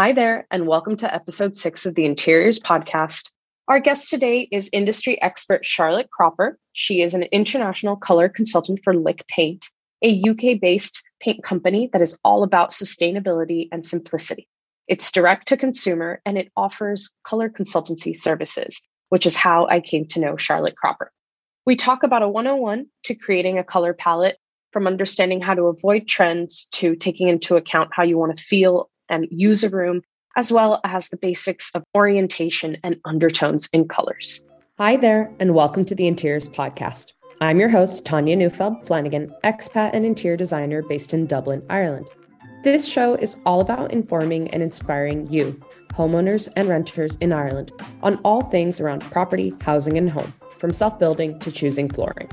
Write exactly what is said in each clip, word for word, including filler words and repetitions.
Hi there, and welcome to episode six of the Interiors Podcast. Our guest today is industry expert Charlotte Cropper. She is an international color consultant for Lick Paint, a U K-based paint company that is all about sustainability and simplicity. It's direct to consumer, and it offers color consultancy services, which is how I came to know Charlotte Cropper. We talk about a one oh one to creating a color palette, from understanding how to avoid trends to taking into account how you want to feel and use a room, as well as the basics of orientation and undertones in colors. Hi there, and welcome to the Interiors Podcast. I'm your host, Tanya Neufeld Flanagan, expat and interior designer based in Dublin, Ireland. This show is all about informing and inspiring you, homeowners and renters in Ireland, on all things around property, housing, and home, from self-building to choosing flooring.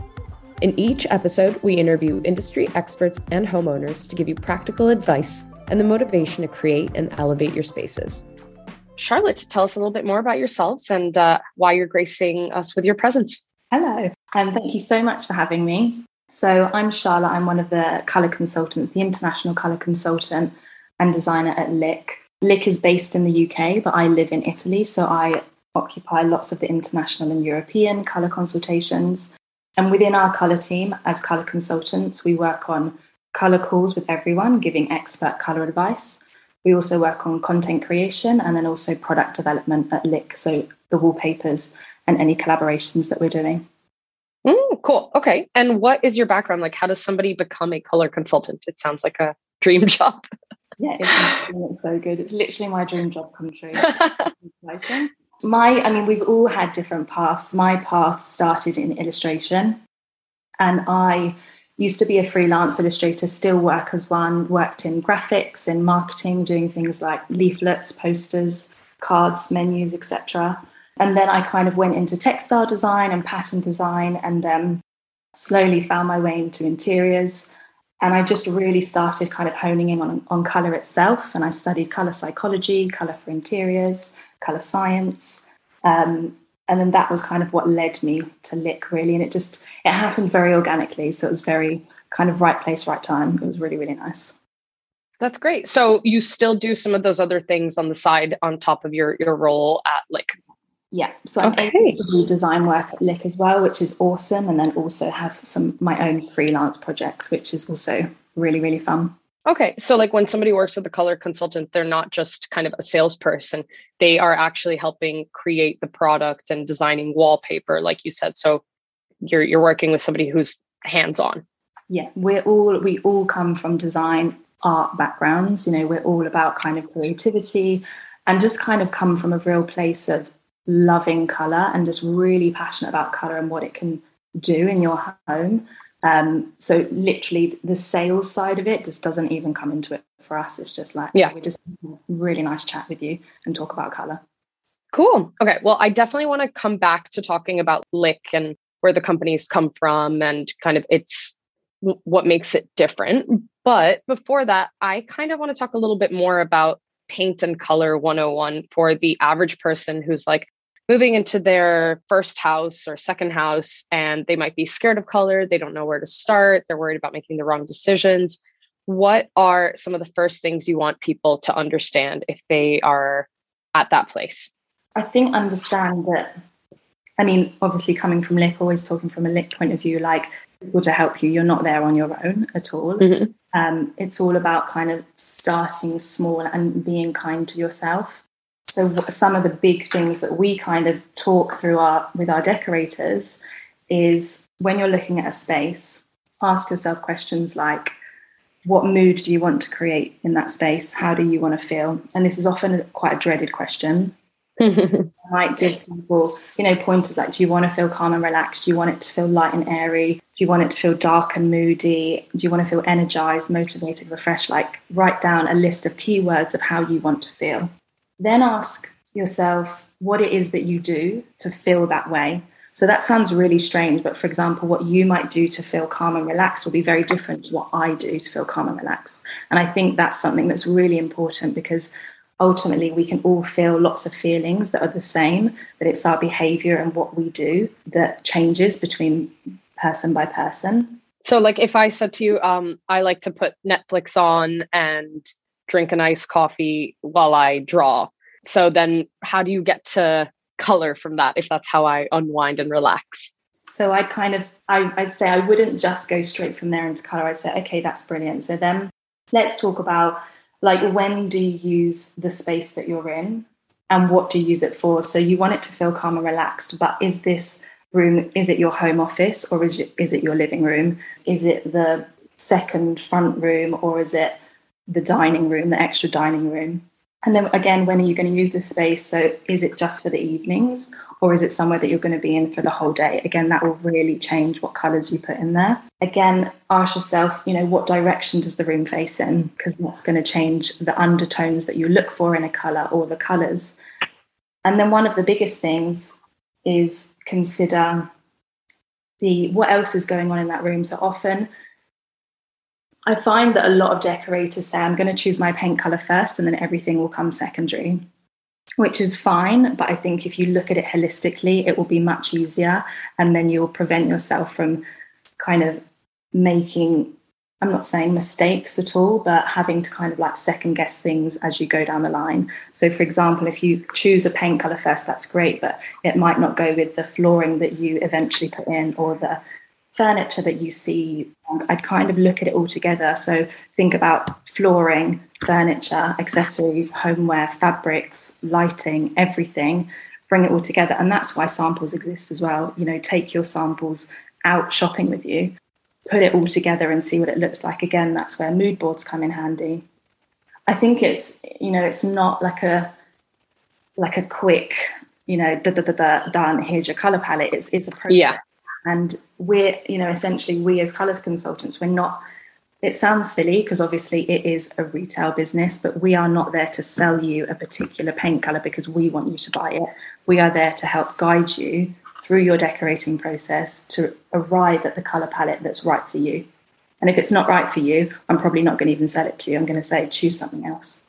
In each episode, we interview industry experts and homeowners to give you practical advice and the motivation to create and elevate your spaces. Charlotte, tell us a little bit more about yourselves and uh, why you're gracing us with your presence. Hello, and um, thank you so much for having me. So I'm Charlotte. I'm one of the colour consultants, the international colour consultant and designer at Lick. Lick is based in the U K, but I live in Italy, so I occupy lots of the international and European colour consultations. And within our colour team, as colour consultants, we work on colour calls with everyone, giving expert colour advice. We also work on content creation and then also product development at Lick, so the wallpapers and any collaborations that we're doing. Mm, cool. Okay. And what is your background? Like, how does somebody become a colour consultant? It sounds like a dream job. Yeah, it's, it's so good. It's literally my dream job come true. My, I mean, we've all had different paths. My path started in illustration, and I used to be a freelance illustrator, still work as one, worked in graphics, in marketing, doing things like leaflets, posters, cards, menus, et cetera. And then I kind of went into textile design and pattern design, and then slowly found my way into interiors. And I just really started kind of honing in on, on colour itself. And I studied colour psychology, colour for interiors, colour science. Um, and then that was kind of what led me to Lick, really. And it just, it happened very organically. So it was very kind of right place, right time. It was really, really nice. That's great. So you still do some of those other things on the side on top of your, your role at Lick? Yeah. So I'm okay. able to do design work at Lick as well, which is awesome. And then also have some my own freelance projects, which is also really, really fun. Okay. So like when somebody works with a color consultant, they're not just kind of a salesperson. They are actually helping create the product and designing wallpaper, like you said. So you're you're working with somebody who's hands-on. Yeah. We're all we all come from design art backgrounds. You know, we're all about kind of creativity and just kind of come from a real place of loving colour and just really passionate about colour and what it can do in your home. Um, so literally the sales side of it just doesn't even come into it for us. It's just like, yeah, we just have a really nice chat with you and talk about colour. Cool. Okay. Well, I definitely want to come back to talking about Lick and where the companies come from and kind of it's what makes it different. But before that, I kind of want to talk a little bit more about paint and colour one oh one for the average person who's like, moving into their first house or second house, and they might be scared of color. They don't know where to start. They're worried about making the wrong decisions. What are some of the first things you want people to understand if they are at that place? I think understand that, I mean, obviously coming from Lick, always talking from a Lick point of view, like people to help you, you're not there on your own at all. Mm-hmm. Um, it's all about kind of starting small and being kind to yourself. So some of the big things that we kind of talk through our, with our decorators is when you're looking at a space, ask yourself questions like, what mood do you want to create in that space? How do you want to feel? And this is often quite a dreaded question. I might give people, you know, pointers like, do you want to feel calm and relaxed? Do you want it to feel light and airy? Do you want it to feel dark and moody? Do you want to feel energized, motivated, refreshed? Like write down a list of keywords of how you want to feel. Then ask yourself what it is that you do to feel that way. So that sounds really strange, but for example, what you might do to feel calm and relaxed will be very different to what I do to feel calm and relaxed. And I think that's something that's really important because ultimately we can all feel lots of feelings that are the same, but it's our behavior and what we do that changes between person by person. So like if I said to you, um, I like to put Netflix on and drink an iced coffee while I draw. So then how do you get to color from that if that's how I unwind and relax? So I'd kind of, I, I'd say I wouldn't just go straight from there into color. I'd say, okay, that's brilliant. So then let's talk about like, when do you use the space that you're in and what do you use it for? So you want it to feel calm and relaxed, but is this room, is it your home office or is it, is it your living room? Is it the second front room or is it the dining room, the extra dining room? And then again, when are you going to use this space? So is it just for the evenings or is it somewhere that you're going to be in for the whole day? Again, that will really change what colours you put in there. Again, ask yourself, you know, what direction does the room face in? Because that's going to change the undertones that you look for in a colour or the colours. And then one of the biggest things is consider the what else is going on in that room. So often I find that a lot of decorators say, I'm going to choose my paint colour first and then everything will come secondary, which is fine. But I think if you look at it holistically, it will be much easier. And then you'll prevent yourself from kind of making, I'm not saying mistakes at all, but having to kind of like second guess things as you go down the line. So, for example, if you choose a paint colour first, that's great, but it might not go with the flooring that you eventually put in or the furniture that you see. I'd kind of look at it all together. So think about flooring, furniture, accessories, homeware, fabrics, lighting, everything, bring it all together. And that's why samples exist as well. You know, take your samples out shopping with you, put it all together and see what it looks like. Again, that's where mood boards come in handy. I think it's, you know, it's not like a, like a quick, you know, da da da da done, here's your colour palette. It's, it's a process. Yeah. And we're, you know, essentially we as colour consultants, we're not, it sounds silly because obviously it is a retail business, but we are not there to sell you a particular paint colour because we want you to buy it. We are there to help guide you through your decorating process to arrive at the colour palette that's right for you. And if it's not right for you, I'm probably not going to even sell it to you. I'm going to say, choose something else.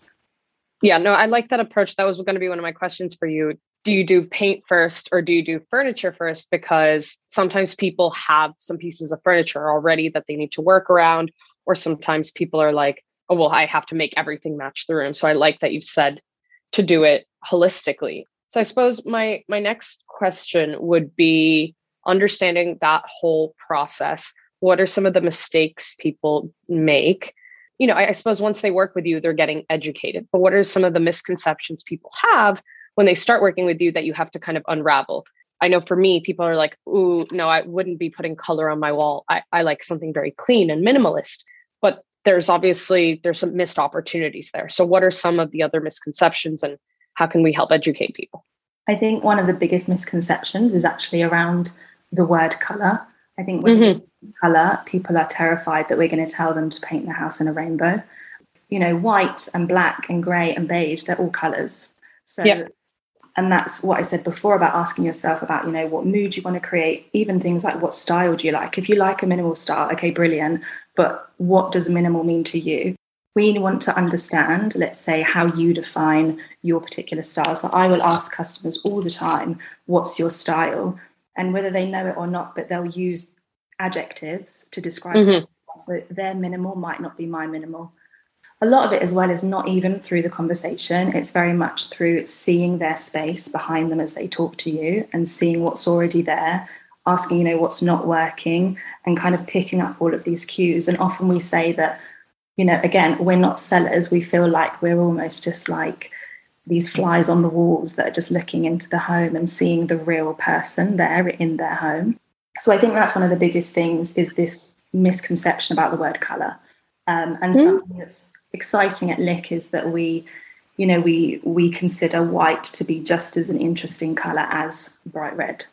Yeah, no, I like that approach. That was going to be one of my questions for you. Do you do paint first or do you do furniture first? Because sometimes people have some pieces of furniture already that they need to work around, or sometimes people are like, oh, well, I have to make everything match the room. So I like that you've said to do it holistically. So I suppose my, my next question would be understanding that whole process. What are some of the mistakes people make? You know, I, I suppose once they work with you, they're getting educated, but what are some of the misconceptions people have when they start working with you that you have to kind of unravel? I know for me, people are like, ooh, no, I wouldn't be putting color on my wall. I, I like something very clean and minimalist, but there's obviously, there's some missed opportunities there. So what are some of the other misconceptions and how can we help educate people? I think one of the biggest misconceptions is actually around the word color. I think when mm-hmm. we color, people are terrified that we're going to tell them to paint the house in a rainbow. You know, white and black and gray and beige, they're all colors. So yep. And that's what I said before about asking yourself about, you know, what mood you want to create, even things like what style do you like? If you like a minimal style, okay, brilliant. But what does minimal mean to you? We want to understand, let's say, how you define your particular style. So I will ask customers all the time, what's your style? And whether they know it or not, but they'll use adjectives to describe mm-hmm. it. So their minimal might not be my minimal. A lot of it as well is not even through the conversation. It's very much through seeing their space behind them as they talk to you and seeing what's already there, asking, you know, what's not working and kind of picking up all of these cues. And often we say that, you know, again, we're not sellers. We feel like we're almost just like these flies on the walls that are just looking into the home and seeing the real person there in their home. So I think that's one of the biggest things is this misconception about the word colour. Um, and mm. something that's exciting at Lick is that we, you know, we we consider white to be just as an interesting colour as bright red.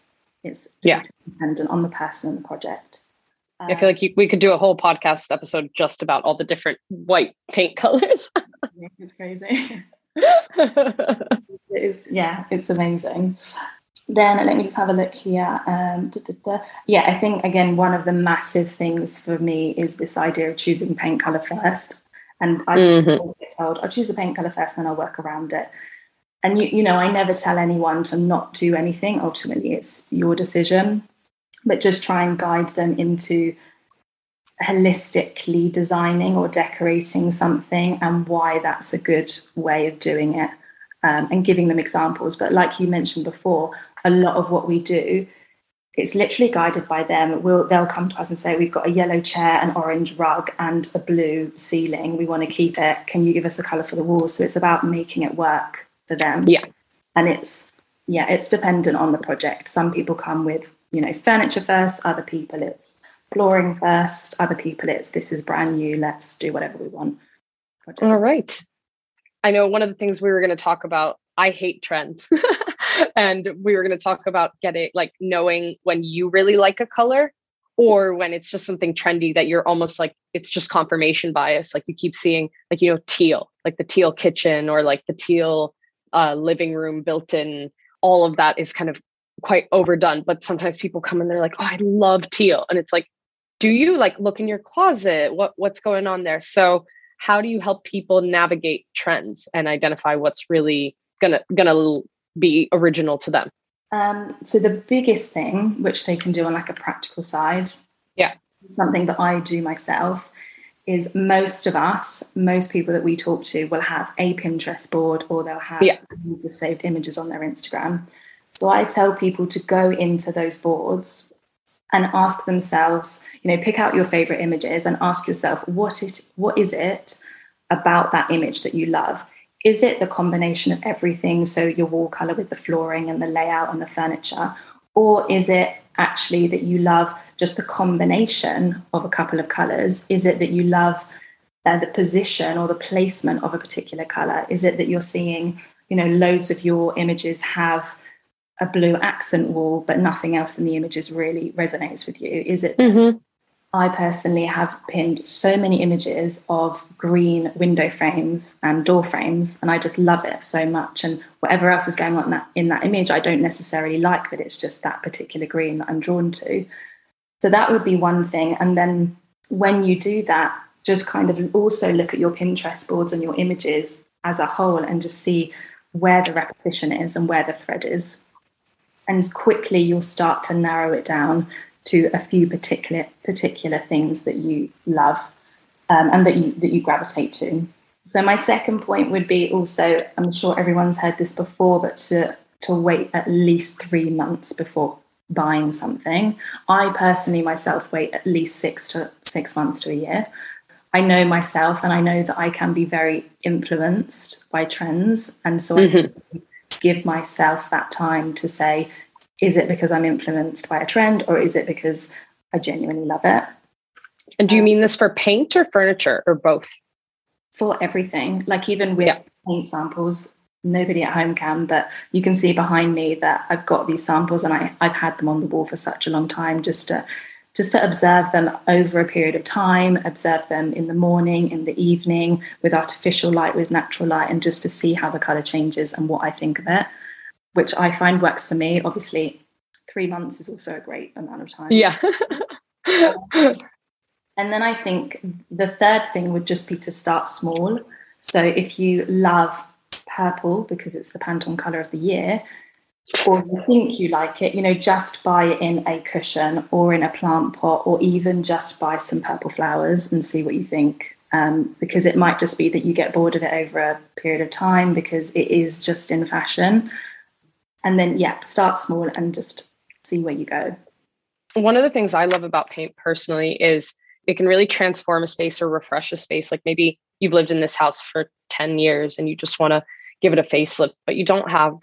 It's yeah. dependent on the person and the project. Um, I feel like you, we could do a whole podcast episode just about all the different white paint colours. It's crazy. it is, yeah, it's amazing. Then let me just have a look here. Um, da, da, da. Yeah, I think, again, one of the massive things for me is this idea of choosing paint colour first. And I just mm-hmm. always get told, I'll choose a paint colour first, then I'll work around it. And, you, you know, I never tell anyone to not do anything. Ultimately, it's your decision. But just try and guide them into holistically designing or decorating something and why that's a good way of doing it, um, and giving them examples. But like you mentioned before, a lot of what we do, it's literally guided by them. We'll, they'll come to us and say, we've got a yellow chair, an orange rug and a blue ceiling. We want to keep it. Can you give us a colour for the walls? So it's about making it work for them. Yeah. And it's, yeah, it's dependent on the project. Some people come with, you know, furniture first, other people it's flooring first, other people it's this is brand new, let's do whatever we want. Project. All right. I know one of the things we were going to talk about, I hate trends. And we were going to talk about getting, like, knowing when you really like a color or when it's just something trendy that you're almost like, it's just confirmation bias. Like you keep seeing, like, you know, teal, like the teal kitchen or like the teal uh, living room built in. All of that is kind of quite overdone. But sometimes people come and they're like, oh, I love teal. And it's like, do you like look in your closet? What What's going on there? So how do you help people navigate trends and identify what's really gonna gonna be original to them? Um, so the biggest thing, which they can do on like a practical side, yeah, something that I do myself, is most of us, most people that we talk to will have a Pinterest board or they'll have yeah. saved images on their Instagram. So I tell people to go into those boards and ask themselves, you know, pick out your favorite images and ask yourself, what it, what is it about that image that you love? Is it the combination of everything, so your wall colour with the flooring and the layout and the furniture? Or is it actually that you love just the combination of a couple of colours? Is it that you love uh, the position or the placement of a particular colour? Is it that you're seeing, you know, loads of your images have a blue accent wall, but nothing else in the images really resonates with you? Is it... Mm-hmm. I personally have pinned so many images of green window frames and door frames, and I just love it so much. And whatever else is going on in that, in that image, I don't necessarily like, but it's just that particular green that I'm drawn to. So that would be one thing. And then when you do that, just kind of also look at your Pinterest boards and your images as a whole and just see where the repetition is and where the thread is. And quickly you'll start to narrow it down to a few particular particular things that you love um, and that you that you gravitate to. So my second point would be also, I'm sure everyone's heard this before, but to to wait at least three months before buying something. I personally myself wait at least six to six months to a year. I know myself, and I know that I can be very influenced by trends, and so mm-hmm. I give myself that time to say, is it because I'm influenced by a trend, or is it because I genuinely love it? And do you mean this for paint or furniture or both? For everything. Like even with yeah. paint samples, nobody at home can, but you can see behind me that I've got these samples and I, I've had them on the wall for such a long time, just to, just to observe them over a period of time, observe them in the morning, in the evening, with artificial light, with natural light, and just to see how the colour changes and what I think of it, which I find works for me. Obviously, three months is also a great amount of time. Yeah. um, and then I think the third thing would just be to start small. So if you love purple because it's the Pantone colour of the year, or you think you like it, you know, just buy it in a cushion or in a plant pot, or even just buy some purple flowers and see what you think. Um, because it might just be that you get bored of it over a period of time because it is just in fashion. And then, yeah, start small and just see where you go. One of the things I love about paint personally is it can really transform a space or refresh a space. Like maybe you've lived in this house for ten years and you just want to give it a facelift, but you don't have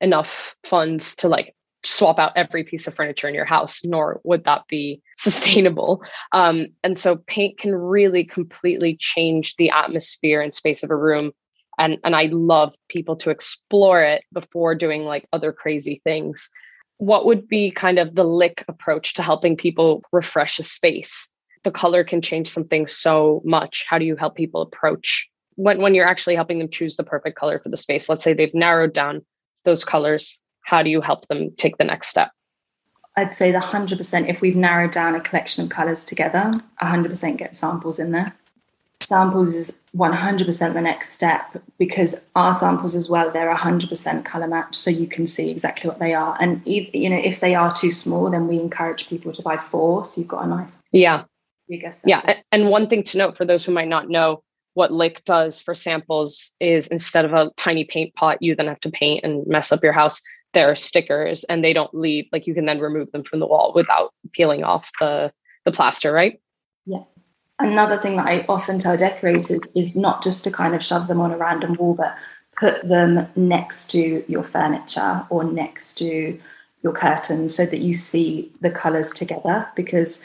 enough funds to like swap out every piece of furniture in your house, nor would that be sustainable. Um, and so paint can really completely change the atmosphere and space of a room. And and I love people to explore it before doing like other crazy things. What would be kind of the Lick approach to helping people refresh a space? The color can change something so much. How do you help people approach when, when you're actually helping them choose the perfect color for the space? Let's say they've narrowed down those colors. How do you help them take the next step? I'd say the one hundred percent, if we've narrowed down a collection of colors together, one hundred percent get samples in there. Samples is one hundred percent the next step, because our samples as well, they're one hundred percent colour match, so you can see exactly what they are. And, you know, if they are too small, then we encourage people to buy four, so you've got a nice yeah Yeah. And one thing to note for those who might not know, what Lick does for samples is instead of a tiny paint pot, you then have to paint and mess up your house. There are stickers and they don't leave. Like you can then remove them from the wall without peeling off the, the plaster, right? Yeah. Another thing that I often tell decorators is not just to kind of shove them on a random wall, but put them next to your furniture or next to your curtains so that you see the colours together, because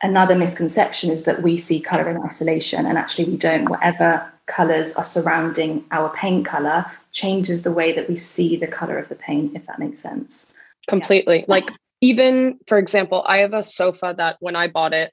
another misconception is that we see colour in isolation, and actually we don't. Whatever colours are surrounding our paint colour changes the way that we see the colour of the paint, if that makes sense. Completely. Yeah. Like even, for example, I have a sofa that when I bought it,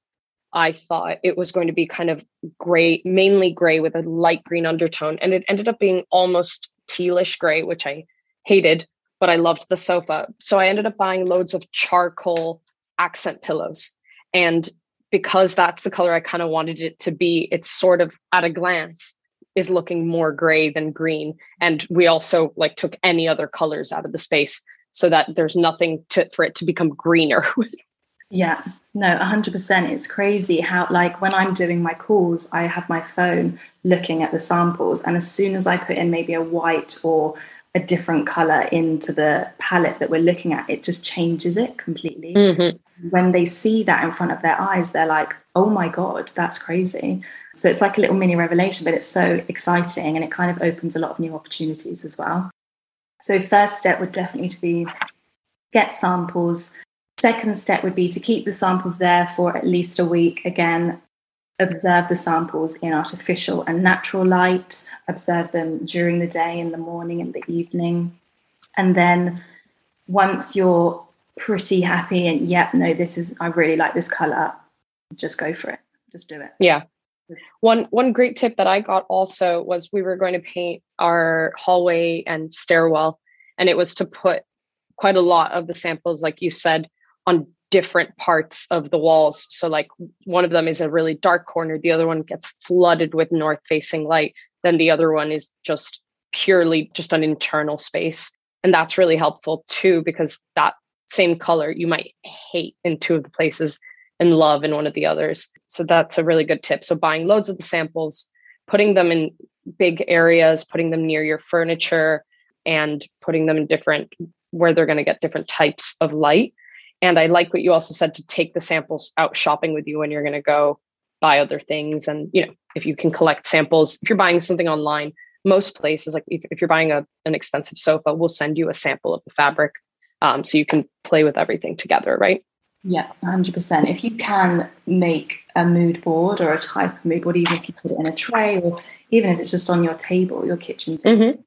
I thought it was going to be kind of grey, mainly grey with a light green undertone. And it ended up being almost tealish grey, which I hated, but I loved the sofa. So I ended up buying loads of charcoal accent pillows. And because that's the color I kind of wanted it to be, it's sort of at a glance is looking more grey than green. And we also like took any other colors out of the space so that there's nothing to, for it to become greener. Yeah, no, one hundred percent. It's crazy how, like, when I'm doing my calls, I have my phone looking at the samples. And as soon as I put in maybe a white or a different color into the palette that we're looking at, it just changes it completely. Mm-hmm. When they see that in front of their eyes, they're like, oh my God, that's crazy. So it's like a little mini revelation, but it's so exciting and it kind of opens a lot of new opportunities as well. So first step would definitely to be get samples. Second step would be to keep the samples there for at least a week. Again, observe the samples in artificial and natural light. Observe them during the day, in the morning, in the evening. And then once you're pretty happy and, yep, no, this is, I really like this color, just go for it. Just do it. Yeah. One, one great tip that I got also was we were going to paint our hallway and stairwell, and it was to put quite a lot of the samples, like you said, on different parts of the walls. So like one of them is a really dark corner. The other one gets flooded with north facing light. Then the other one is just purely just an internal space. And that's really helpful too, because that same color you might hate in two of the places and love in one of the others. So that's a really good tip. So buying loads of the samples, putting them in big areas, putting them near your furniture and putting them in different where they're going to get different types of light. And I like what you also said to take the samples out shopping with you when you're going to go buy other things. And, you know, if you can collect samples, if you're buying something online, most places, like if, if you're buying a, an expensive sofa, we'll send you a sample of the fabric. Um, so you can play with everything together, right? Yeah, one hundred percent. If you can make a mood board or a type of mood board, even if you put it in a tray or even if it's just on your table, your kitchen table. Mm-hmm.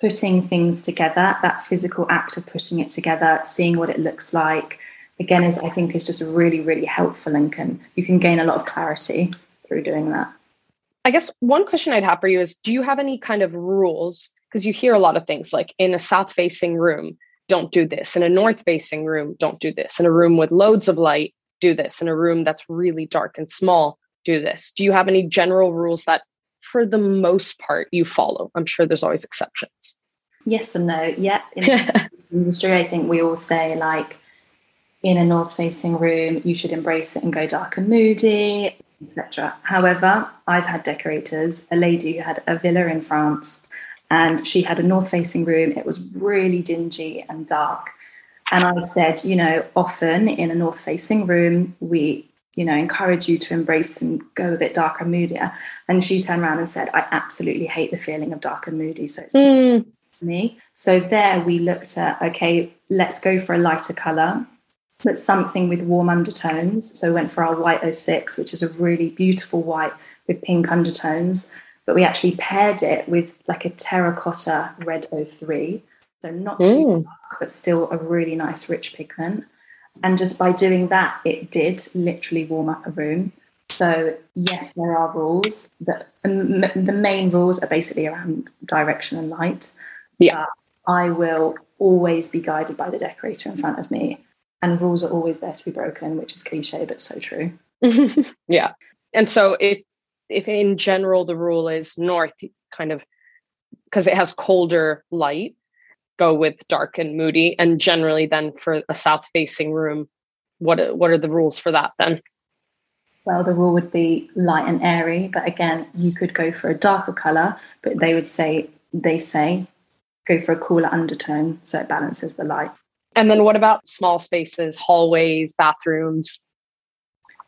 Putting things together, that physical act of putting it together, seeing what it looks like, again, is I think is just really, really helpful and can you can gain a lot of clarity through doing that. I guess one question I'd have for you is, do you have any kind of rules? Because you hear a lot of things like in a south-facing room, don't do this. In a north-facing room, don't do this. In a room with loads of light, do this. In a room that's really dark and small, do this. Do you have any general rules that for the most part you follow? I'm sure there's always exceptions. Yes and no. Yeah. In the industry, I think we all say like in a north facing room, you should embrace it and go dark and moody, et cetera. However, I've had decorators, a lady who had a villa in France and she had a north facing room. It was really dingy and dark. And I said, you know, often in a north facing room, we you know, encourage you to embrace and go a bit darker and moodier. And she turned around and said, I absolutely hate the feeling of dark and moody. So it's just mm. me. So there we looked at, okay, let's go for a lighter colour, but something with warm undertones. So we went for our white oh six, which is a really beautiful white with pink undertones, but we actually paired it with like a terracotta red oh three. So not mm. too dark, but still a really nice rich pigment. And just by doing that, it did literally warm up a room. So yes, there are rules. That, um, the main rules are basically around direction and light. Yeah, uh, I will always be guided by the decorator in front of me. And rules are always there to be broken, which is cliche, but so true. Yeah. And so if, if in general, the rule is north kind of, because it has colder light, go with dark and moody. And generally then for a south facing room, what what are the rules for that then? Well, the rule would be light and airy, but again, you could go for a darker colour, but they would say, they say, go for a cooler undertone, so it balances the light. And then what about small spaces, hallways, bathrooms?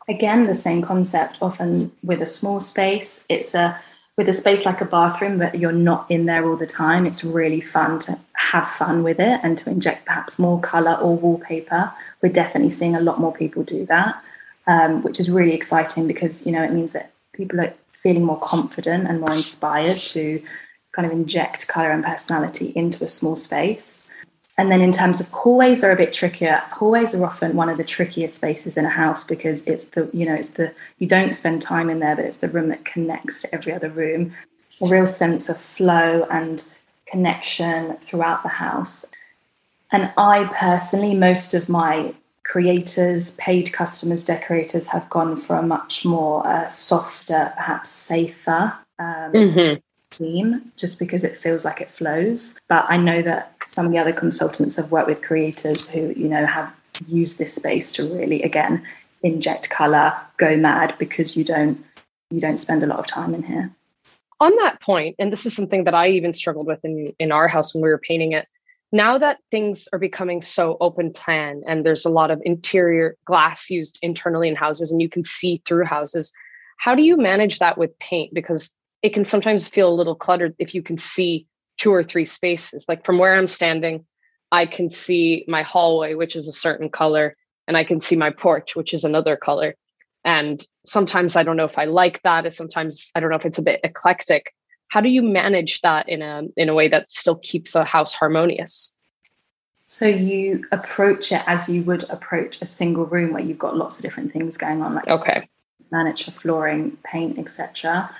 Again, the same concept, often with a small space. It's a with a space like a bathroom, but you're not in there all the time. It's really fun to have fun with it and to inject perhaps more colour or wallpaper. We're definitely seeing a lot more people do that, um, which is really exciting because, you know, it means that people are feeling more confident and more inspired to kind of inject colour and personality into a small space. And then in terms of hallways, are a bit trickier. Hallways are often one of the trickiest spaces in a house because it's the, you know, it's the, you don't spend time in there, but it's the room that connects to every other room. A real sense of flow and connection throughout the house. And I personally, most of my creators, paid customers, decorators have gone for a much more uh, softer, perhaps safer um mm-hmm. theme, just because it feels like it flows. But I know that some of the other consultants have worked with creators who, you know, have used this space to really, again, inject colour, go mad, because you don't you don't spend a lot of time in here. On that point, and this is something that I even struggled with in, in our house when we were painting it, now that things are becoming so open plan and there's a lot of interior glass used internally in houses and you can see through houses, how do you manage that with paint? Because it can sometimes feel a little cluttered if you can see two or three spaces. Like from where I'm standing, I can see my hallway, which is a certain color, and I can see my porch, which is another color. And sometimes I don't know if I like that, and sometimes I don't know if it's a bit eclectic. How do you manage that in a in a way that still keeps a house harmonious? So you approach it as you would approach a single room where you've got lots of different things going on, like okay, furniture, flooring, paint, et cetera.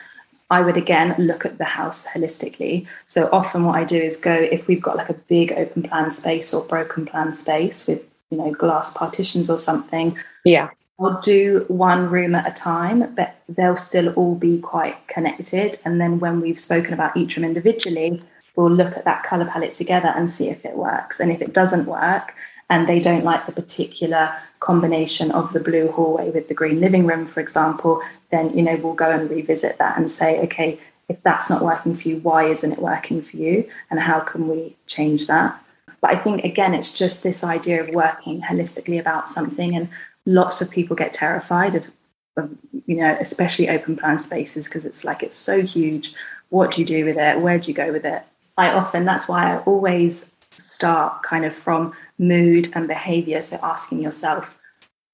I would, again, look at the house holistically. So often what I do is go, if we've got like a big open plan space or broken plan space with, you know, glass partitions or something, yeah, I'll do one room at a time, but they'll still all be quite connected. And then when we've spoken about each room individually, we'll look at that colour palette together and see if it works. And if it doesn't work and they don't like the particular combination of the blue hallway with the green living room, for example, then, you know, we'll go and revisit that and say, okay, if that's not working for you, why isn't it working for you? And how can we change that? But I think, again, it's just this idea of working holistically about something. And lots of people get terrified of, of you know, especially open plan spaces, because it's like, it's so huge. What do you do with it? Where do you go with it? I often, that's why I always start kind of from mood and behavior. So asking yourself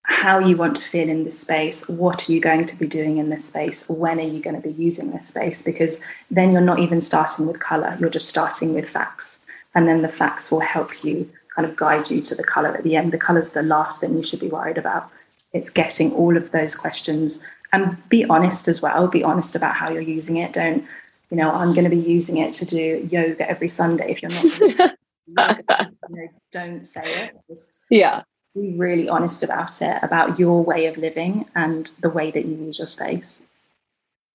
how you want to feel in this space, what are you going to be doing in this space, when are you going to be using this space, because then you're not even starting with color, you're just starting with facts, and then the facts will help you kind of guide you to the color at the end. The color's the last thing you should be worried about. It's getting all of those questions, and be honest as well, be honest about how you're using it. Don't, you know, I'm going to be using it to do yoga every Sunday if you're not. Gonna, you know, don't say it. Just yeah, be really honest about it, about your way of living and the way that you use your space.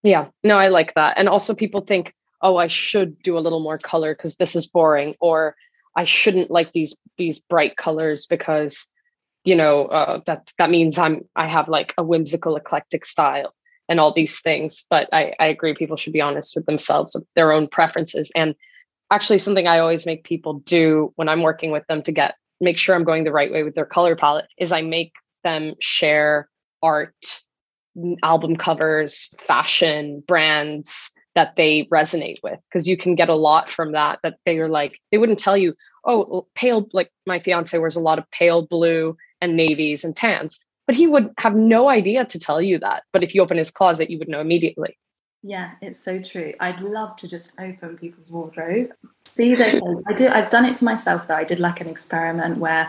Yeah, no, I like that. And also, people think, oh, I should do a little more color because this is boring, or I shouldn't like these these bright colors because, you know, uh, that that means I'm I have like a whimsical, eclectic style and all these things. But I, I agree, people should be honest with themselves, their own preferences. And actually, something I always make people do when I'm working with them to get make sure I'm going the right way with their color palette is I make them share art, album covers, fashion, brands that they resonate with, because you can get a lot from that, that they are like, they wouldn't tell you, oh, pale, like my fiance wears a lot of pale blue and navies and tans, but he would have no idea to tell you that. But if you open his closet, you would know immediately. Yeah, it's so true. I'd love to just open people's wardrobe, see those things. I do. I've done it to myself though. I did like an experiment where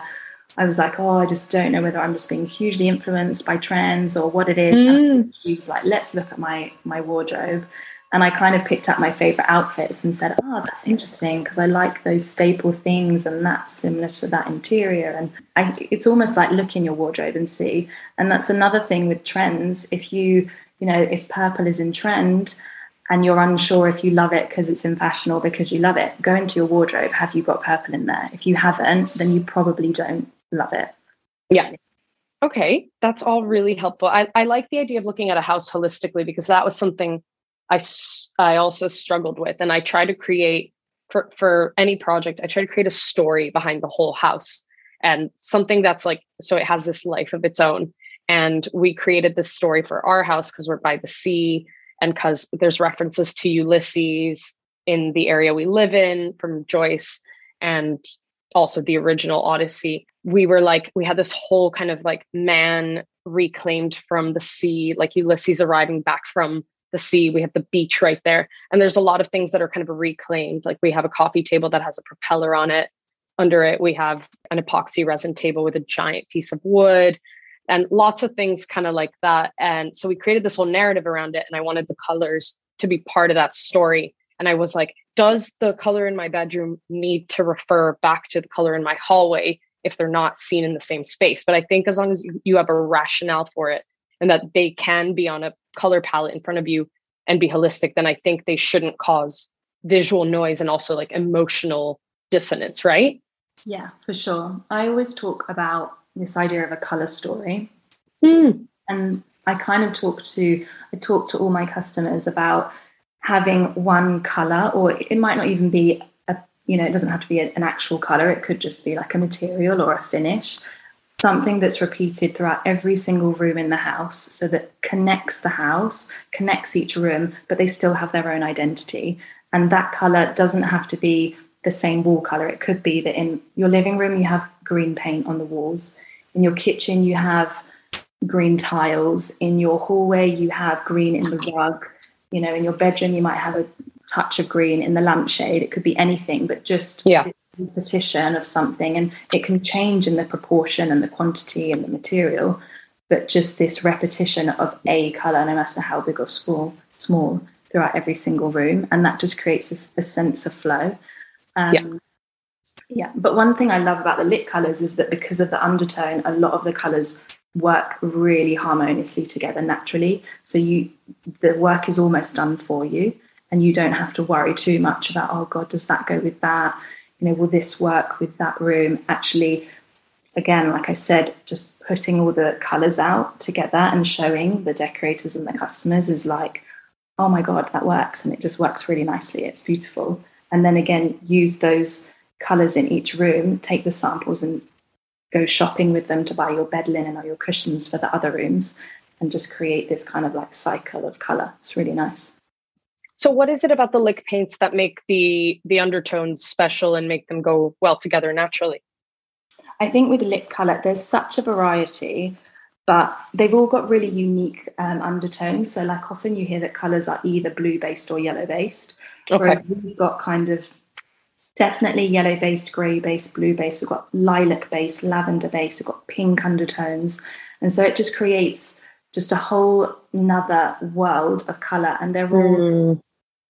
I was like, oh, I just don't know whether I'm just being hugely influenced by trends or what it is. Mm. And she was like, let's look at my my wardrobe. And I kind of picked up my favorite outfits and said, oh, that's interesting, because I like those staple themes and that's similar to that interior. And I, it's almost like look in your wardrobe and see. And that's another thing with trends. If you You know, if purple is in trend and you're unsure if you love it because it's in fashion or because you love it, go into your wardrobe. Have you got purple in there? If you haven't, then you probably don't love it. Yeah. Okay. That's all really helpful. I, I like the idea of looking at a house holistically, because that was something I, I also struggled with. And I try to create for, for any project, I try to create a story behind the whole house, and something that's like, so it has this life of its own. And we created this story for our house because we're by the sea, and because there's references to Ulysses in the area we live in from Joyce, and also the original Odyssey. We were like, we had this whole kind of like man reclaimed from the sea, like Ulysses arriving back from the sea. We have the beach right there. And there's a lot of things that are kind of reclaimed. Like we have a coffee table that has a propeller on it. Under it, we have an epoxy resin table with a giant piece of wood, and lots of things kind of like that. And so we created this whole narrative around it. And I wanted the colors to be part of that story. And I was like, does the color in my bedroom need to refer back to the color in my hallway if they're not seen in the same space? But I think as long as you have a rationale for it, and that they can be on a color palette in front of you and be holistic, then I think they shouldn't cause visual noise and also like emotional dissonance, right? Yeah, for sure. I always talk about this idea of a color story. Mm. And I kind of talk to, I talk to all my customers about having one color, or it might not even be a, you know, it doesn't have to be an actual color. It could just be like a material or a finish, something that's repeated throughout every single room in the house, so that connects the house, connects each room, but they still have their own identity. And that color doesn't have to be the same wall color. It could be that in your living room, you have green paint on the walls. In your kitchen, you have green tiles. In your hallway, you have green in the rug. You know, in your bedroom, you might have a touch of green in the lampshade. It could be anything, but just yeah. repetition of something. And it can change in the proportion and the quantity and the material, but just this repetition of a color, no matter how big or small, small throughout every single room. And that just creates a, a sense of flow. Um, yeah. yeah. But one thing I love about the Lick colors is that because of the undertone, a lot of the colors work really harmoniously together naturally. So you, the work is almost done for you, and you don't have to worry too much about, oh God, does that go with that? You know, will this work with that room? Actually, again, like I said, just putting all the colors out together and showing the decorators and the customers is like, oh my God, that works. And it just works really nicely. It's beautiful. And then again, use those colors in each room, take the samples and go shopping with them to buy your bed linen or your cushions for the other rooms, and just create this kind of like cycle of color. It's really nice. So what is it about the Lick paints that make the, the undertones special and make them go well together naturally? I think with Lick color, there's such a variety, but they've all got really unique um, undertones. So like often you hear that colors are either blue based or yellow based. Okay. Whereas we've got kind of definitely yellow based, grey based, blue based. We've got lilac based, lavender based. We've got pink undertones. And so it just creates just a whole nother world of colour. And they're all, mm.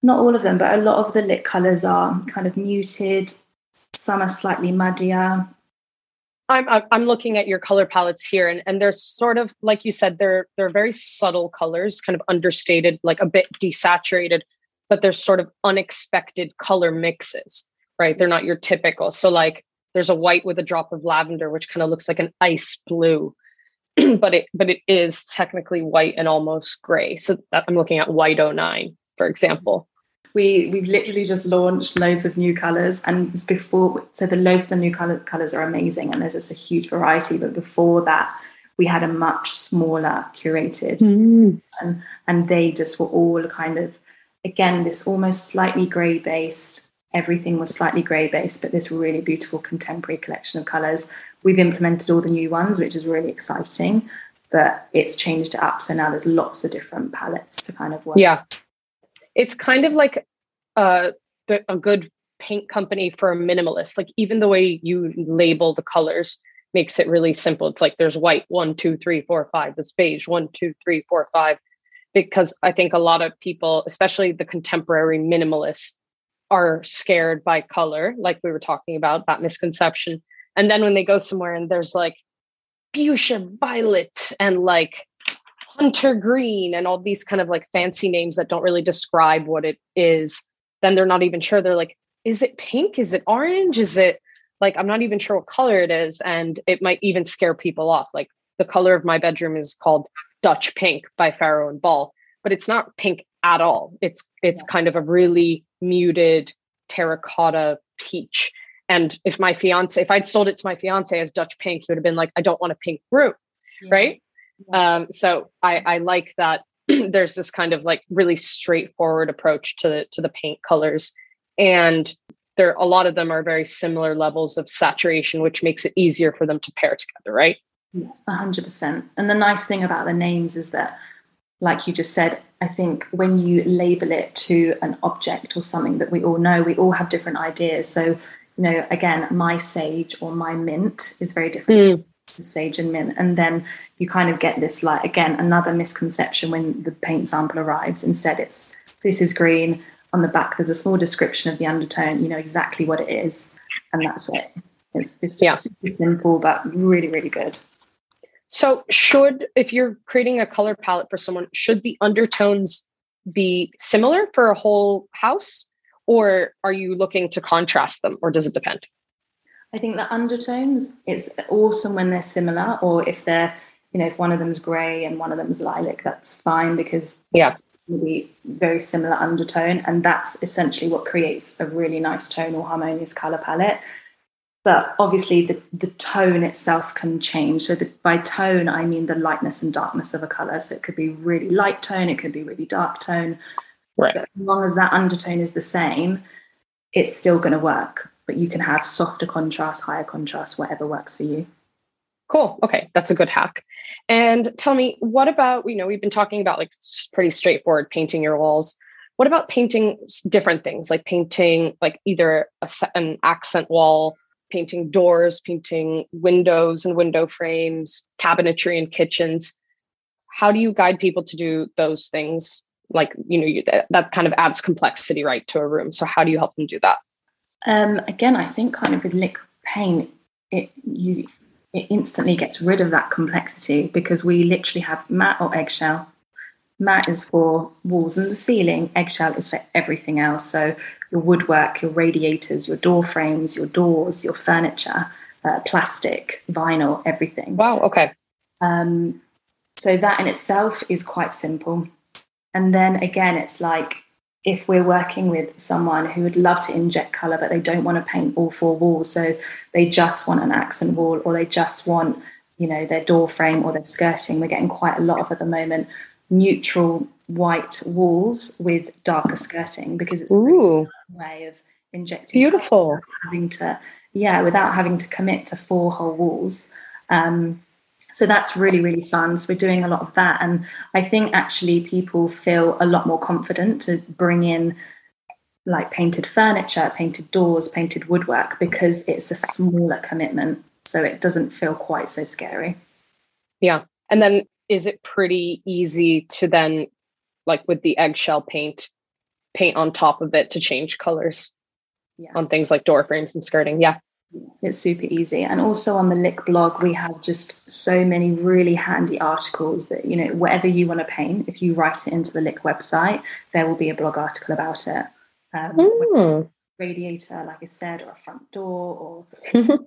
not all of them, but a lot of the Lick colours are kind of muted. Some are slightly muddier. I'm I'm looking at your color palettes here, and, and they're sort of, like you said, they're they're very subtle colors, kind of understated, like a bit desaturated, but they're sort of unexpected color mixes, right? They're not your typical. So like there's a white with a drop of lavender, which kind of looks like an ice blue, but it, but it is technically white and almost gray. So that, I'm looking at white oh nine, for example. We, we've literally just launched loads of new colors, and before, so the loads of the new color, colors are amazing, and there's just a huge variety. But before that, we had a much smaller curated mm. and, and they just were all kind of, again, this almost slightly grey based, everything was slightly grey based, but this really beautiful contemporary collection of colours. We've implemented all the new ones, which is really exciting, but it's changed it up. So now there's lots of different palettes to kind of work. Yeah. It's kind of like uh, the, a good paint company for a minimalist. Like even the way you label the colours makes it really simple. It's like there's white, one, two, three, four, five. There's beige, one, two, three, four, five. Because I think a lot of people, especially the contemporary minimalists, are scared by color, like we were talking about, that misconception. And then when they go somewhere and there's like fuchsia violet and like hunter green and all these kind of like fancy names that don't really describe what it is, then they're not even sure. They're like, is it pink? Is it orange? Is it like, I'm not even sure what color it is. And it might even scare people off. Like, the color of my bedroom is called Dutch Pink by Farrow and Ball, but it's not pink at all. It's it's yeah. kind of a really muted terracotta peach. And if my fiance, if I'd sold it to my fiance as Dutch Pink, he would have been like, I don't want a pink room. Yeah. Right. Yeah. Um, so I, I like that there's this kind of like really straightforward approach to, to the paint colors. And there, a lot of them are very similar levels of saturation, which makes it easier for them to pair together. Right. A hundred percent. And the nice thing about the names is that, like you just said, I think when you label it to an object or something that we all know, we all have different ideas. So, you know, again, my sage or my mint is very different mm. to sage and mint. And then you kind of get this, like, again, another misconception when the paint sample arrives. Instead, it's, this is green. On the back, there's a small description of the undertone. You know exactly what it is. And that's it. It's, it's just yeah. super simple, but really, really good. So should, if you're creating a color palette for someone, should the undertones be similar for a whole house? Or are you looking to contrast them, or does it depend? I think the undertones, it's awesome when they're similar, or if they're, you know, if one of them's grey and one of them's lilac, that's fine, because yeah. it's going to be very similar undertone, and that's essentially what creates a really nice tonal, harmonious colour palette. But obviously the, the tone itself can change. So the, by tone, I mean the lightness and darkness of a colour. So it could be really light tone, it could be really dark tone. Right. But as long as that undertone is the same, it's still going to work. But you can have softer contrast, higher contrast, whatever works for you. Cool. Okay. That's a good hack. And tell me, what about, you know, we've been talking about like pretty straightforward painting your walls. What about painting different things, like painting like either a, an accent wall, painting doors, painting windows and window frames, cabinetry and kitchens? How do you guide people to do those things? Like, you know, you, that, that kind of adds complexity, right, to a room. So how do you help them do that? Um, again, I think kind of with Lick Paint, it you it instantly gets rid of that complexity, because we literally have matte or eggshell. Matte is for walls and the ceiling. Eggshell is for everything else. So your woodwork, your radiators, your door frames, your doors, your furniture, uh, plastic, vinyl, everything. Wow, okay. Um, so that in itself is quite simple. And then again, it's like if we're working with someone who would love to inject colour, but they don't want to paint all four walls. So they just want an accent wall, or they just want, you know, their door frame or their skirting. We're getting quite a lot of, at the moment, neutral white walls with darker skirting, because it's Ooh. a way of injecting beautiful colour without having to, yeah, without having to commit to four whole walls. Um So that's really, really fun. So we're doing a lot of that. And I think actually people feel a lot more confident to bring in like painted furniture, painted doors, painted woodwork, because it's a smaller commitment. So it doesn't feel quite so scary. Yeah. And then is it pretty easy to then, like with the eggshell paint, paint on top of it to change colors yeah. on things like door frames and skirting? Yeah. It's super easy. And also on the Lick blog, we have just so many really handy articles that, you know, whatever you want to paint, if you write it into the Lick website, there will be a blog article about it. Um, mm. Radiator, like I said, or a front door, or,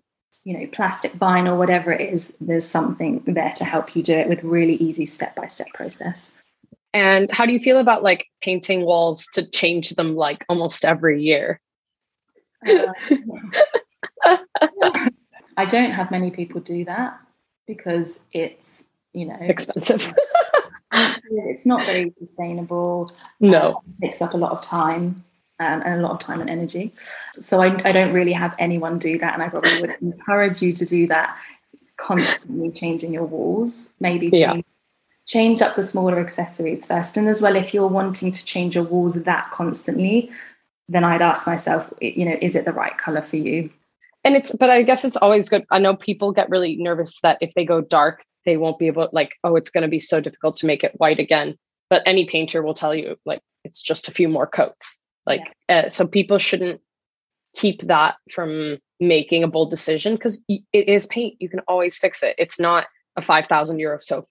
you know, plastic, vinyl, whatever it is, there's something there to help you do it with really easy step-by-step process. And how do you feel about like painting walls to change them like almost every year? Uh, I don't have many people do that, because it's, you know, expensive. It's, it's not very sustainable. No. Um, it takes up a lot of time um, and a lot of time and energy. So I, I don't really have anyone do that. And I probably would encourage you to do that, constantly changing your walls, maybe change, yeah. change up the smaller accessories first. And as well, if you're wanting to change your walls that constantly, then I'd ask myself, you know, is it the right color for you? And it's, but I guess it's always good. I know people get really nervous that if they go dark, they won't be able to, like, oh, it's going to be so difficult to make it white again. But any painter will tell you, like, it's just a few more coats. Like, yeah. uh, so people shouldn't keep that from making a bold decision, because it is paint. You can always fix it. It's not a five thousand euro sofa.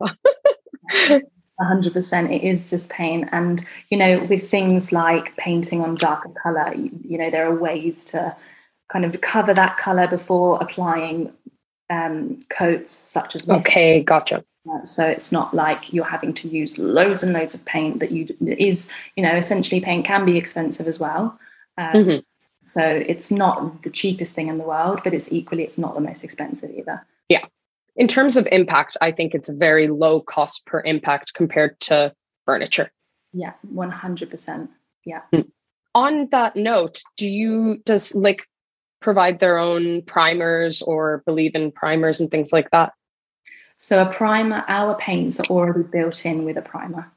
one hundred percent. It is just paint. And, you know, with things like painting on darker colour, you, you know, there are ways to kind of cover that colour before applying um, coats such as this. Okay, gotcha. So it's not like you're having to use loads and loads of paint that you is, you know, essentially paint can be expensive as well. Um, mm-hmm. So it's not the cheapest thing in the world, but it's equally, it's not the most expensive either. Yeah. In terms of impact, I think it's very low cost per impact compared to furniture. Yeah, one hundred percent. Yeah. Mm. On that note, do you, does Lick provide their own primers or believe in primers and things like that? So a primer, our paints are already built in with a primer.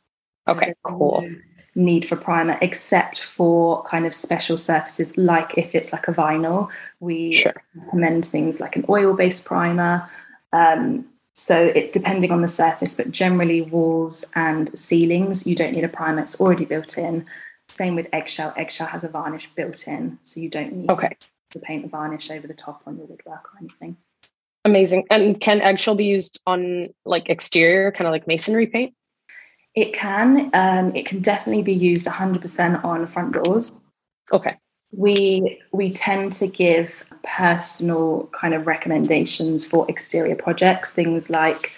So okay, cool. No need for primer, except for kind of special surfaces, like if it's like a vinyl, we sure. recommend things like an oil-based primer. Um, so it depending on the surface, but generally walls and ceilings, you don't need a primer. It's already built in. Same with eggshell. Eggshell has a varnish built in, so you don't need okay. to paint a varnish over the top on your woodwork or anything. Amazing. And can eggshell be used on like exterior, kind of like masonry paint? It can. Um, it can definitely be used one hundred percent on front doors. Okay. We we tend to give personal kind of recommendations for exterior projects, things like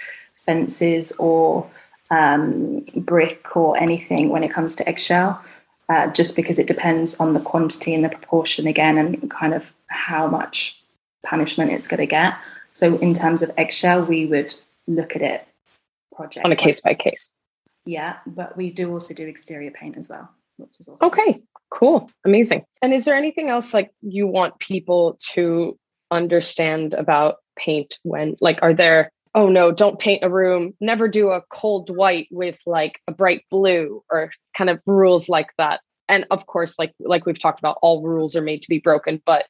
fences or um, brick or anything when it comes to eggshell, uh, just because it depends on the quantity and the proportion again and kind of how much punishment it's going to get. So in terms of eggshell, we would look at it project on a case by case. Yeah, but we do also do exterior paint as well, which is awesome. Okay, cool. Amazing. And is there anything else like you want people to understand about paint when like, are there, oh no, don't paint a room, never do a cold white with like a bright blue or kind of rules like that. And of course, like, like we've talked about, all rules are made to be broken, but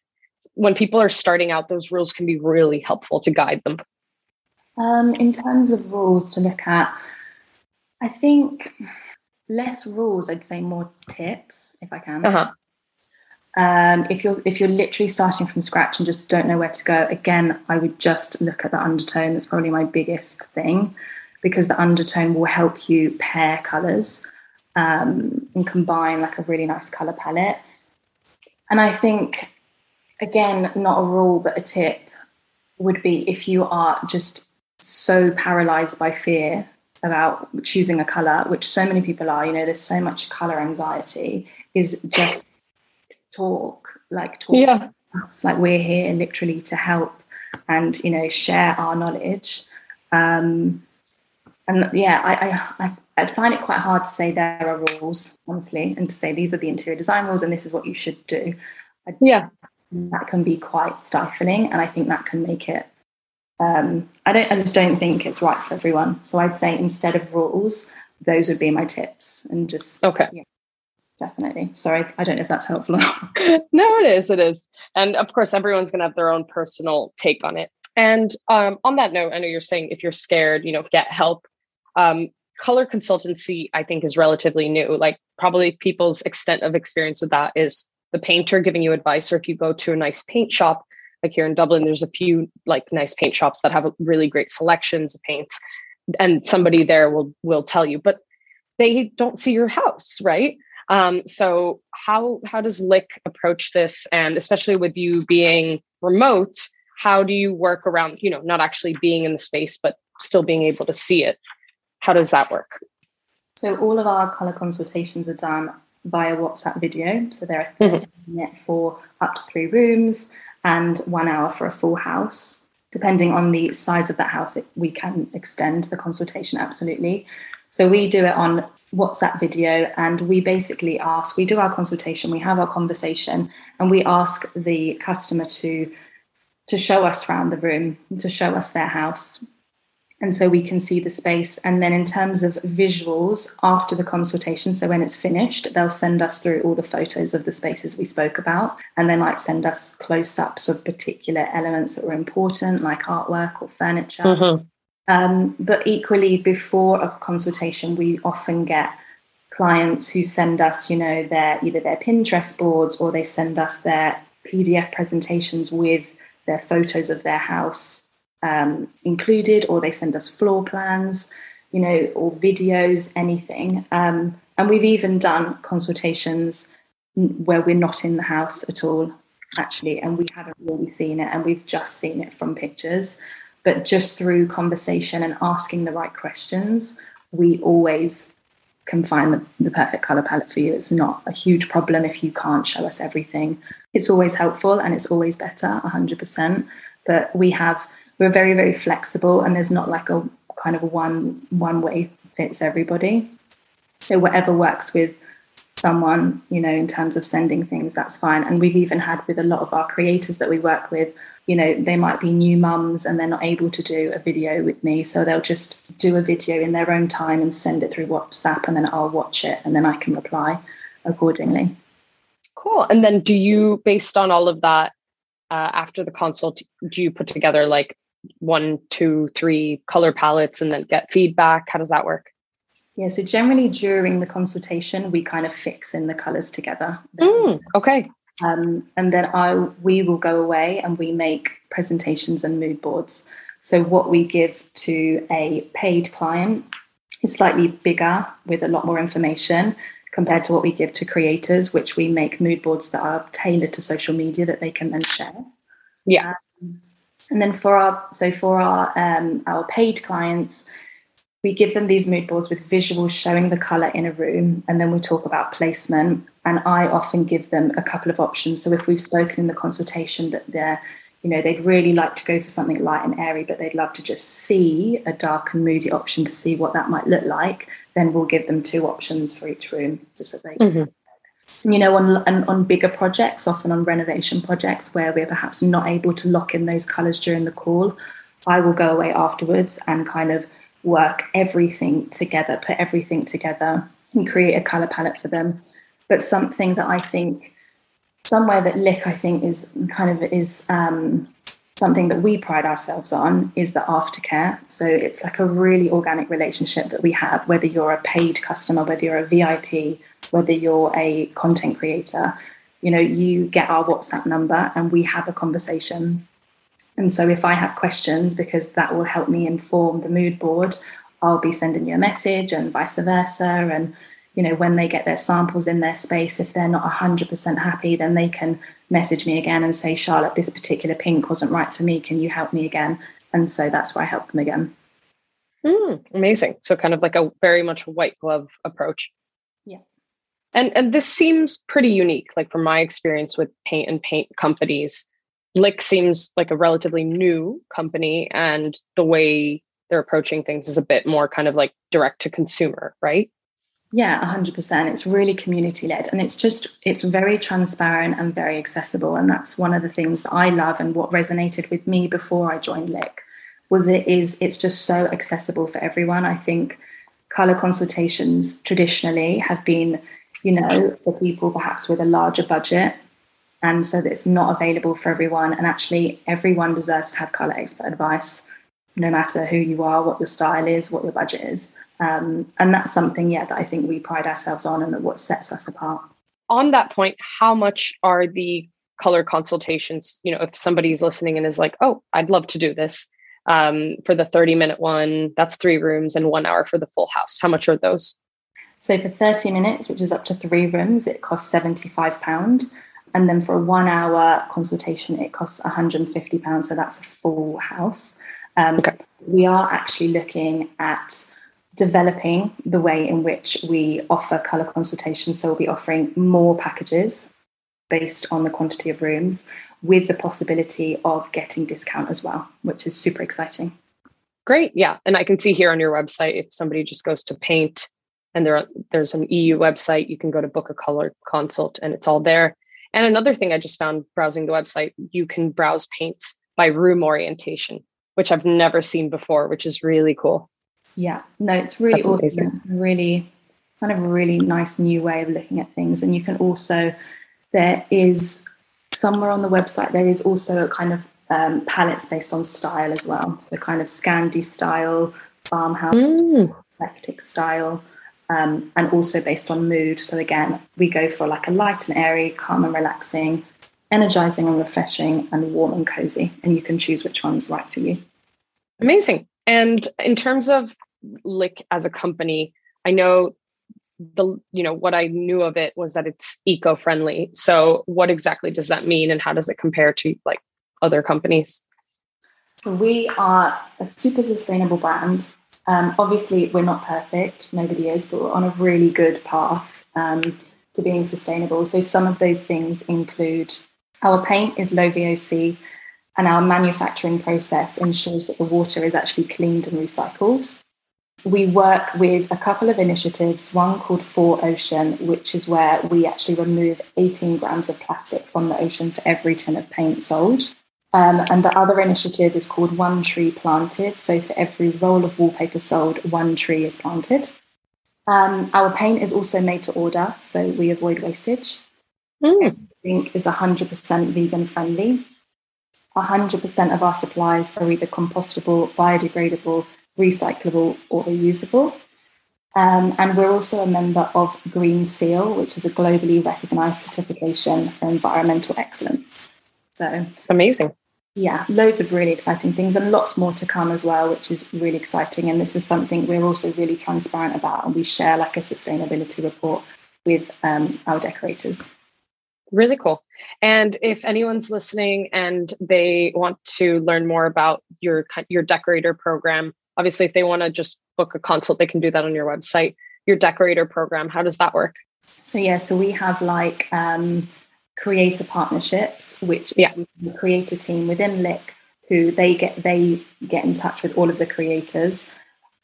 when people are starting out, those rules can be really helpful to guide them. Um, in terms of rules to look at, I think less rules, I'd say more tips if I can. Uh-huh. Um, if you're if you're literally starting from scratch and just don't know where to go, again, I would just look at the undertone. That's probably my biggest thing, because the undertone will help you pair colours um, and combine like a really nice colour palette. And I think, again, not a rule, but a tip would be if you are just so paralysed by fear about choosing a colour, which so many people are, you know, there's so much colour anxiety, is just talk, like talk yeah. us. Like we're here literally to help and, you know, share our knowledge. Um, and yeah, I, I, I find it quite hard to say there are rules, honestly, and to say these are the interior design rules and this is what you should do. I, yeah. That can be quite stifling, and I think that can make it um I don't I just don't think it's right for everyone. So I'd say instead of rules, those would be my tips. And just okay yeah, definitely. Sorry, I don't know if that's helpful or not. No, it is, it is. And of course everyone's gonna have their own personal take on it. And um on that note, I know you're saying if you're scared, you know, get help. Um color consultancy I think is relatively new. Like probably people's extent of experience with that is the painter giving you advice, or if you go to a nice paint shop, like here in Dublin, there's a few like nice paint shops that have really great selections of paints, and somebody there will will tell you, but they don't see your house, right? Um, so how how does Lick approach this? And especially with you being remote, how do you work around, you know, not actually being in the space, but still being able to see it? How does that work? So all of our color consultations are done via WhatsApp video. So they're thirty minutes for up to three rooms and one hour for a full house. Depending on the size of that house, it, we can extend the consultation, absolutely. So we do it on WhatsApp video, and we basically ask, we do our consultation, we have our conversation, and we ask the customer to to show us around the room, to show us their house. And so we can see the space. And then in terms of visuals after the consultation, so when it's finished, they'll send us through all the photos of the spaces we spoke about. And they might send us close-ups of particular elements that were important, like artwork or furniture. Mm-hmm. Um, but equally, before a consultation, we often get clients who send us, you know, their either their Pinterest boards, or they send us their P D F presentations with their photos of their house Um, included, or they send us floor plans, you know, or videos, anything. Um, and we've even done consultations where we're not in the house at all. actually, and we haven't really seen it, and we've just seen it from pictures. But just through conversation and asking the right questions, we always can find the, the perfect colour palette for you. It's not a huge problem if you can't show us everything. It's always helpful and it's always better, one hundred percent. But we have, we're very, very flexible, and there's not like a kind of one one way fits everybody. So whatever works with someone, you know, in terms of sending things, that's fine. And we've even had with a lot of our creators that we work with, you know, they might be new mums and they're not able to do a video with me, so they'll just do a video in their own time and send it through WhatsApp, and then I'll watch it and then I can reply accordingly. Cool. And then do you, based on all of that, uh, after the consult, do you put together like one, two, three color palettes and then get feedback? How does that work? Yeah, so generally during the consultation, we kind of fix in the colours together. Mm, okay. Um, and then I we will go away and we make presentations and mood boards. So what we give to a paid client is slightly bigger with a lot more information compared to what we give to creators, which we make mood boards that are tailored to social media that they can then share. Yeah. Um, and then for our so for our um, our paid clients, we give them these mood boards with visuals showing the colour in a room, and then we talk about placement. And I often give them a couple of options. So if we've spoken in the consultation that they're, you know, they'd really like to go for something light and airy, but they'd love to just see a dark and moody option to see what that might look like, then we'll give them two options for each room, just so they can. Mm-hmm. You know, on, on on bigger projects, often on renovation projects where we're perhaps not able to lock in those colours during the call, I will go away afterwards and kind of work everything together, put everything together and create a colour palette for them. But something that I think, somewhere that Lick, I think, is kind of is um, something that we pride ourselves on is the aftercare. So it's like a really organic relationship that we have, whether you're a paid customer, whether you're a V I P, whether you're a content creator, you know, you get our WhatsApp number and we have a conversation. And so if I have questions, because that will help me inform the mood board, I'll be sending you a message and vice versa. And, you know, when they get their samples in their space, if they're not one hundred percent happy, then they can message me again and say, Charlotte, this particular pink wasn't right for me. Can you help me again? And so that's where I help them again. Mm, amazing. So kind of like a very much white glove approach. Yeah. And and this seems pretty unique, like from my experience with paint and paint companies. Lick seems like a relatively new company, and the way they're approaching things is a bit more kind of like direct to consumer, right? Yeah, one hundred percent. It's really community led, and it's just, it's very transparent and very accessible. And that's one of the things that I love, and what resonated with me before I joined Lick was that it is, it's just so accessible for everyone. I think colour consultations traditionally have been, you know, for people perhaps with a larger budget, and so that it's not available for everyone. And actually everyone deserves to have colour expert advice, no matter who you are, what your style is, what your budget is. Um, and that's something, yeah, that I think we pride ourselves on, and that what sets us apart. On that point, how much are the colour consultations? You know, if somebody's listening and is like, oh, I'd love to do this um, for the thirty minute one, that's three rooms, and one hour for the full house. How much are those? So for thirty minutes, which is up to three rooms, it costs seventy-five pounds. And then for a one hour consultation, it costs one hundred fifty pounds. So that's a full house. Um, okay. We are actually looking at developing the way in which we offer colour consultations. So we'll be offering more packages based on the quantity of rooms, with the possibility of getting discount as well, which is super exciting. Great. Yeah. And I can see here on your website, if somebody just goes to paint, and there are, there's an E U website, you can go to book a colour consult and it's all there. And another thing I just found browsing the website, you can browse paints by room orientation, which I've never seen before, which is really cool. Yeah, no, it's really That's awesome. Amazing. It's a really kind of a really nice new way of looking at things. And you can also, there is somewhere on the website, there is also a kind of um, palettes based on style as well. So kind of Scandi style, farmhouse, mm. eclectic style. Um, and also based on mood. So again, we go for like a light and airy, calm and relaxing, energizing and refreshing, and warm and cozy. And you can choose which one's right for you. Amazing. And in terms of Lick as a company, I know the, you know, what I knew of it was that it's eco-friendly. So what exactly does that mean, and how does it compare to like other companies? So we are a super sustainable brand. Um, obviously we're not perfect, nobody is, but we're on a really good path um, to being sustainable. So some of those things include our paint is low V O C, and our manufacturing process ensures that the water is actually cleaned and recycled. We work with a couple of initiatives, one called four ocean, which is where we actually remove eighteen grams of plastic from the ocean for every tin of paint sold. Um, and the other initiative is called One Tree Planted. So for every roll of wallpaper sold, one tree is planted. Um, our paint is also made to order, so we avoid wastage. Mm. Everything is one hundred percent vegan friendly. one hundred percent of our supplies are either compostable, biodegradable, recyclable or reusable. Um, and we're also a member of Green Seal, which is a globally recognised certification for environmental excellence. So amazing. Yeah, loads of really exciting things and lots more to come as well, which is really exciting. And this is something we're also really transparent about, and we share like a sustainability report with um, our decorators. Really cool. And if anyone's listening and they want to learn more about your your decorator program, obviously, if they want to just book a consult, they can do that on your website. Your decorator program, how does that work? So, yeah, so we have like um, creator partnerships, which yeah. is we create a team within Lick who they get they get in touch with all of the creators,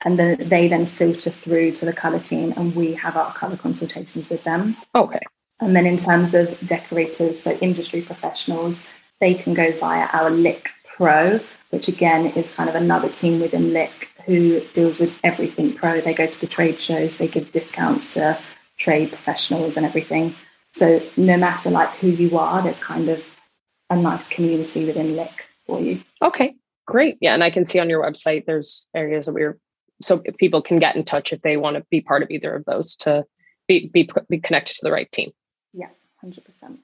and then they then filter through to the colour team, and we have our colour consultations with them. Okay. And then in terms of decorators, so industry professionals, they can go via our Lick Pro, which again is kind of another team within Lick who deals with everything pro. They go to the trade shows, they give discounts to trade professionals and everything. So no matter like who you are, there's kind of a nice community within Lick for you. Okay, great. Yeah, and I can see on your website there's areas that we're, so people can get in touch if they want to be part of either of those to be be, be connected to the right team. Yeah, one hundred percent.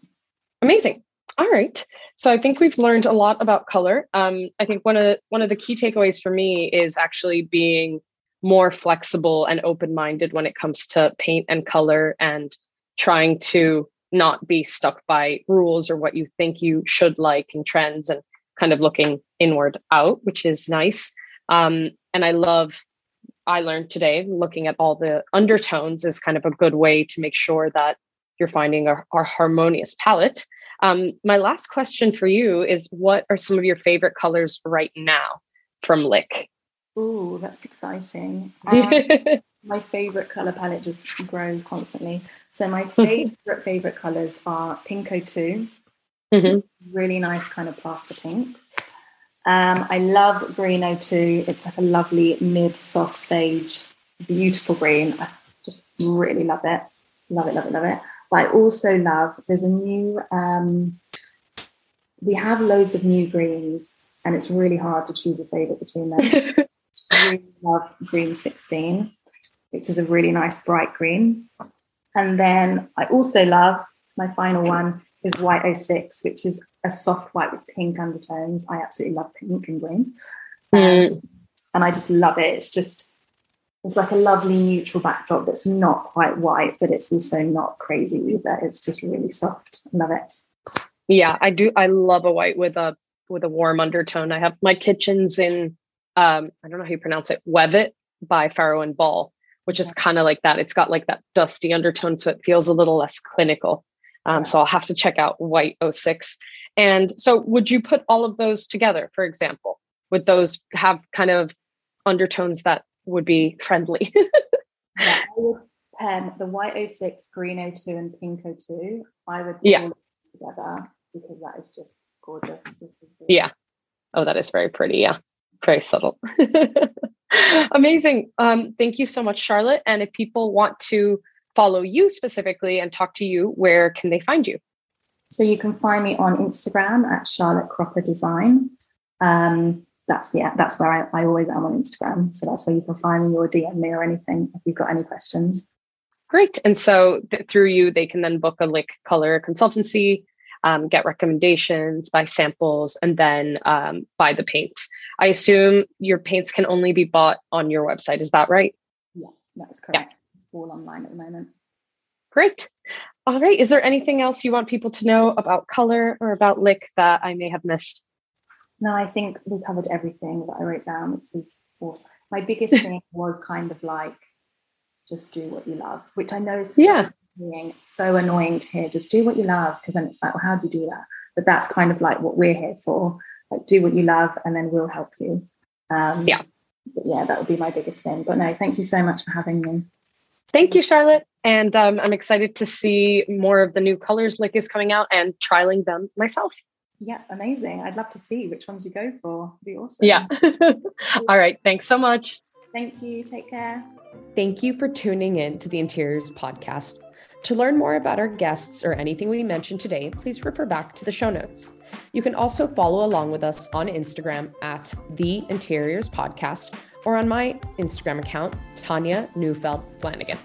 Amazing. All right. So I think we've learned a lot about color. Um, I think one of one of the key takeaways for me is actually being more flexible and open-minded when it comes to paint and color, and trying to not be stuck by rules or what you think you should like and trends, and kind of looking inward out, which is nice. Um, and I love, I learned today, looking at all the undertones is kind of a good way to make sure that you're finding a, a harmonious palette. Um, my last question for you is, what are some of your favorite colors right now from Lick? Ooh, that's exciting. Um, my favorite color palette just grows constantly. So my favorite, favorite colors are Pink oh two, mm-hmm. really nice kind of plaster pink. Um, I love Green oh two. It's like a lovely mid soft sage, beautiful green. I just really love it. Love it, love it, love it. I also love, there's a new, um, we have loads of new greens, and it's really hard to choose a favourite between them. I really love Green sixteen, which is a really nice bright green. And then I also love, my final one is White oh six, which is a soft white with pink undertones. I absolutely love pink and green. Mm. Um, and I just love it. It's just, it's like a lovely neutral backdrop that's not quite white, but it's also not crazy either. It's just really soft. Love it. Yeah, I do. I love a white with a with a warm undertone. I have my kitchens in, um, I don't know how you pronounce it, Wevet by Farrow and Ball, which is kind of like that. It's got like that dusty undertone, so it feels a little less clinical. Um, so I'll have to check out White oh six. And so would you put all of those together, for example? Would those have kind of undertones that would be friendly? Yeah, I would pair the White oh six, Green oh two and Pink oh two. I would put yeah. all together, because that is just gorgeous. Yeah. Oh, that is very pretty. Yeah. Very subtle. Amazing. Um, thank you so much, Charlotte. And if people want to follow you specifically and talk to you, where can they find you? So you can find me on Instagram at Charlotte Cropper Design. Um, That's yeah, that's where I, I always am on Instagram. So that's where you can find me or D M me or anything if you've got any questions. Great. And so th- through you, they can then book a Lick Color consultancy, um, get recommendations, buy samples, and then um, buy the paints. I assume your paints can only be bought on your website. Is that right? Yeah, that's correct. Yeah. all online at the moment. Great. All right. Is there anything else you want people to know about color or about Lick that I may have missed? No, I think we covered everything that I wrote down, which is awesome. My biggest thing was kind of like, just do what you love, which I know is so, yeah. annoying. It's so annoying to hear, just do what you love, because then it's like, well, how do you do that? But that's kind of like what we're here for. Like, do what you love and then we'll help you. Um, yeah. But yeah, that would be my biggest thing. But no, thank you so much for having me. Thank you, Charlotte. And um, I'm excited to see more of the new colors Lick is coming out and trialing them myself. Yeah, amazing. I'd love to see which ones you go for. It'd be awesome. Yeah. All right. Thanks so much. Thank you. Take care. Thank you for tuning in to the Interiors Podcast. To learn more about our guests or anything we mentioned today, please refer back to the show notes. You can also follow along with us on Instagram at The Interiors Podcast or on my Instagram account, Tanya Neufeld Flanagan.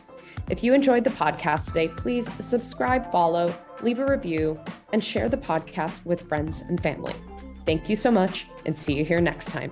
If you enjoyed the podcast today, please subscribe, follow, leave a review, and share the podcast with friends and family. Thank you so much, and see you here next time.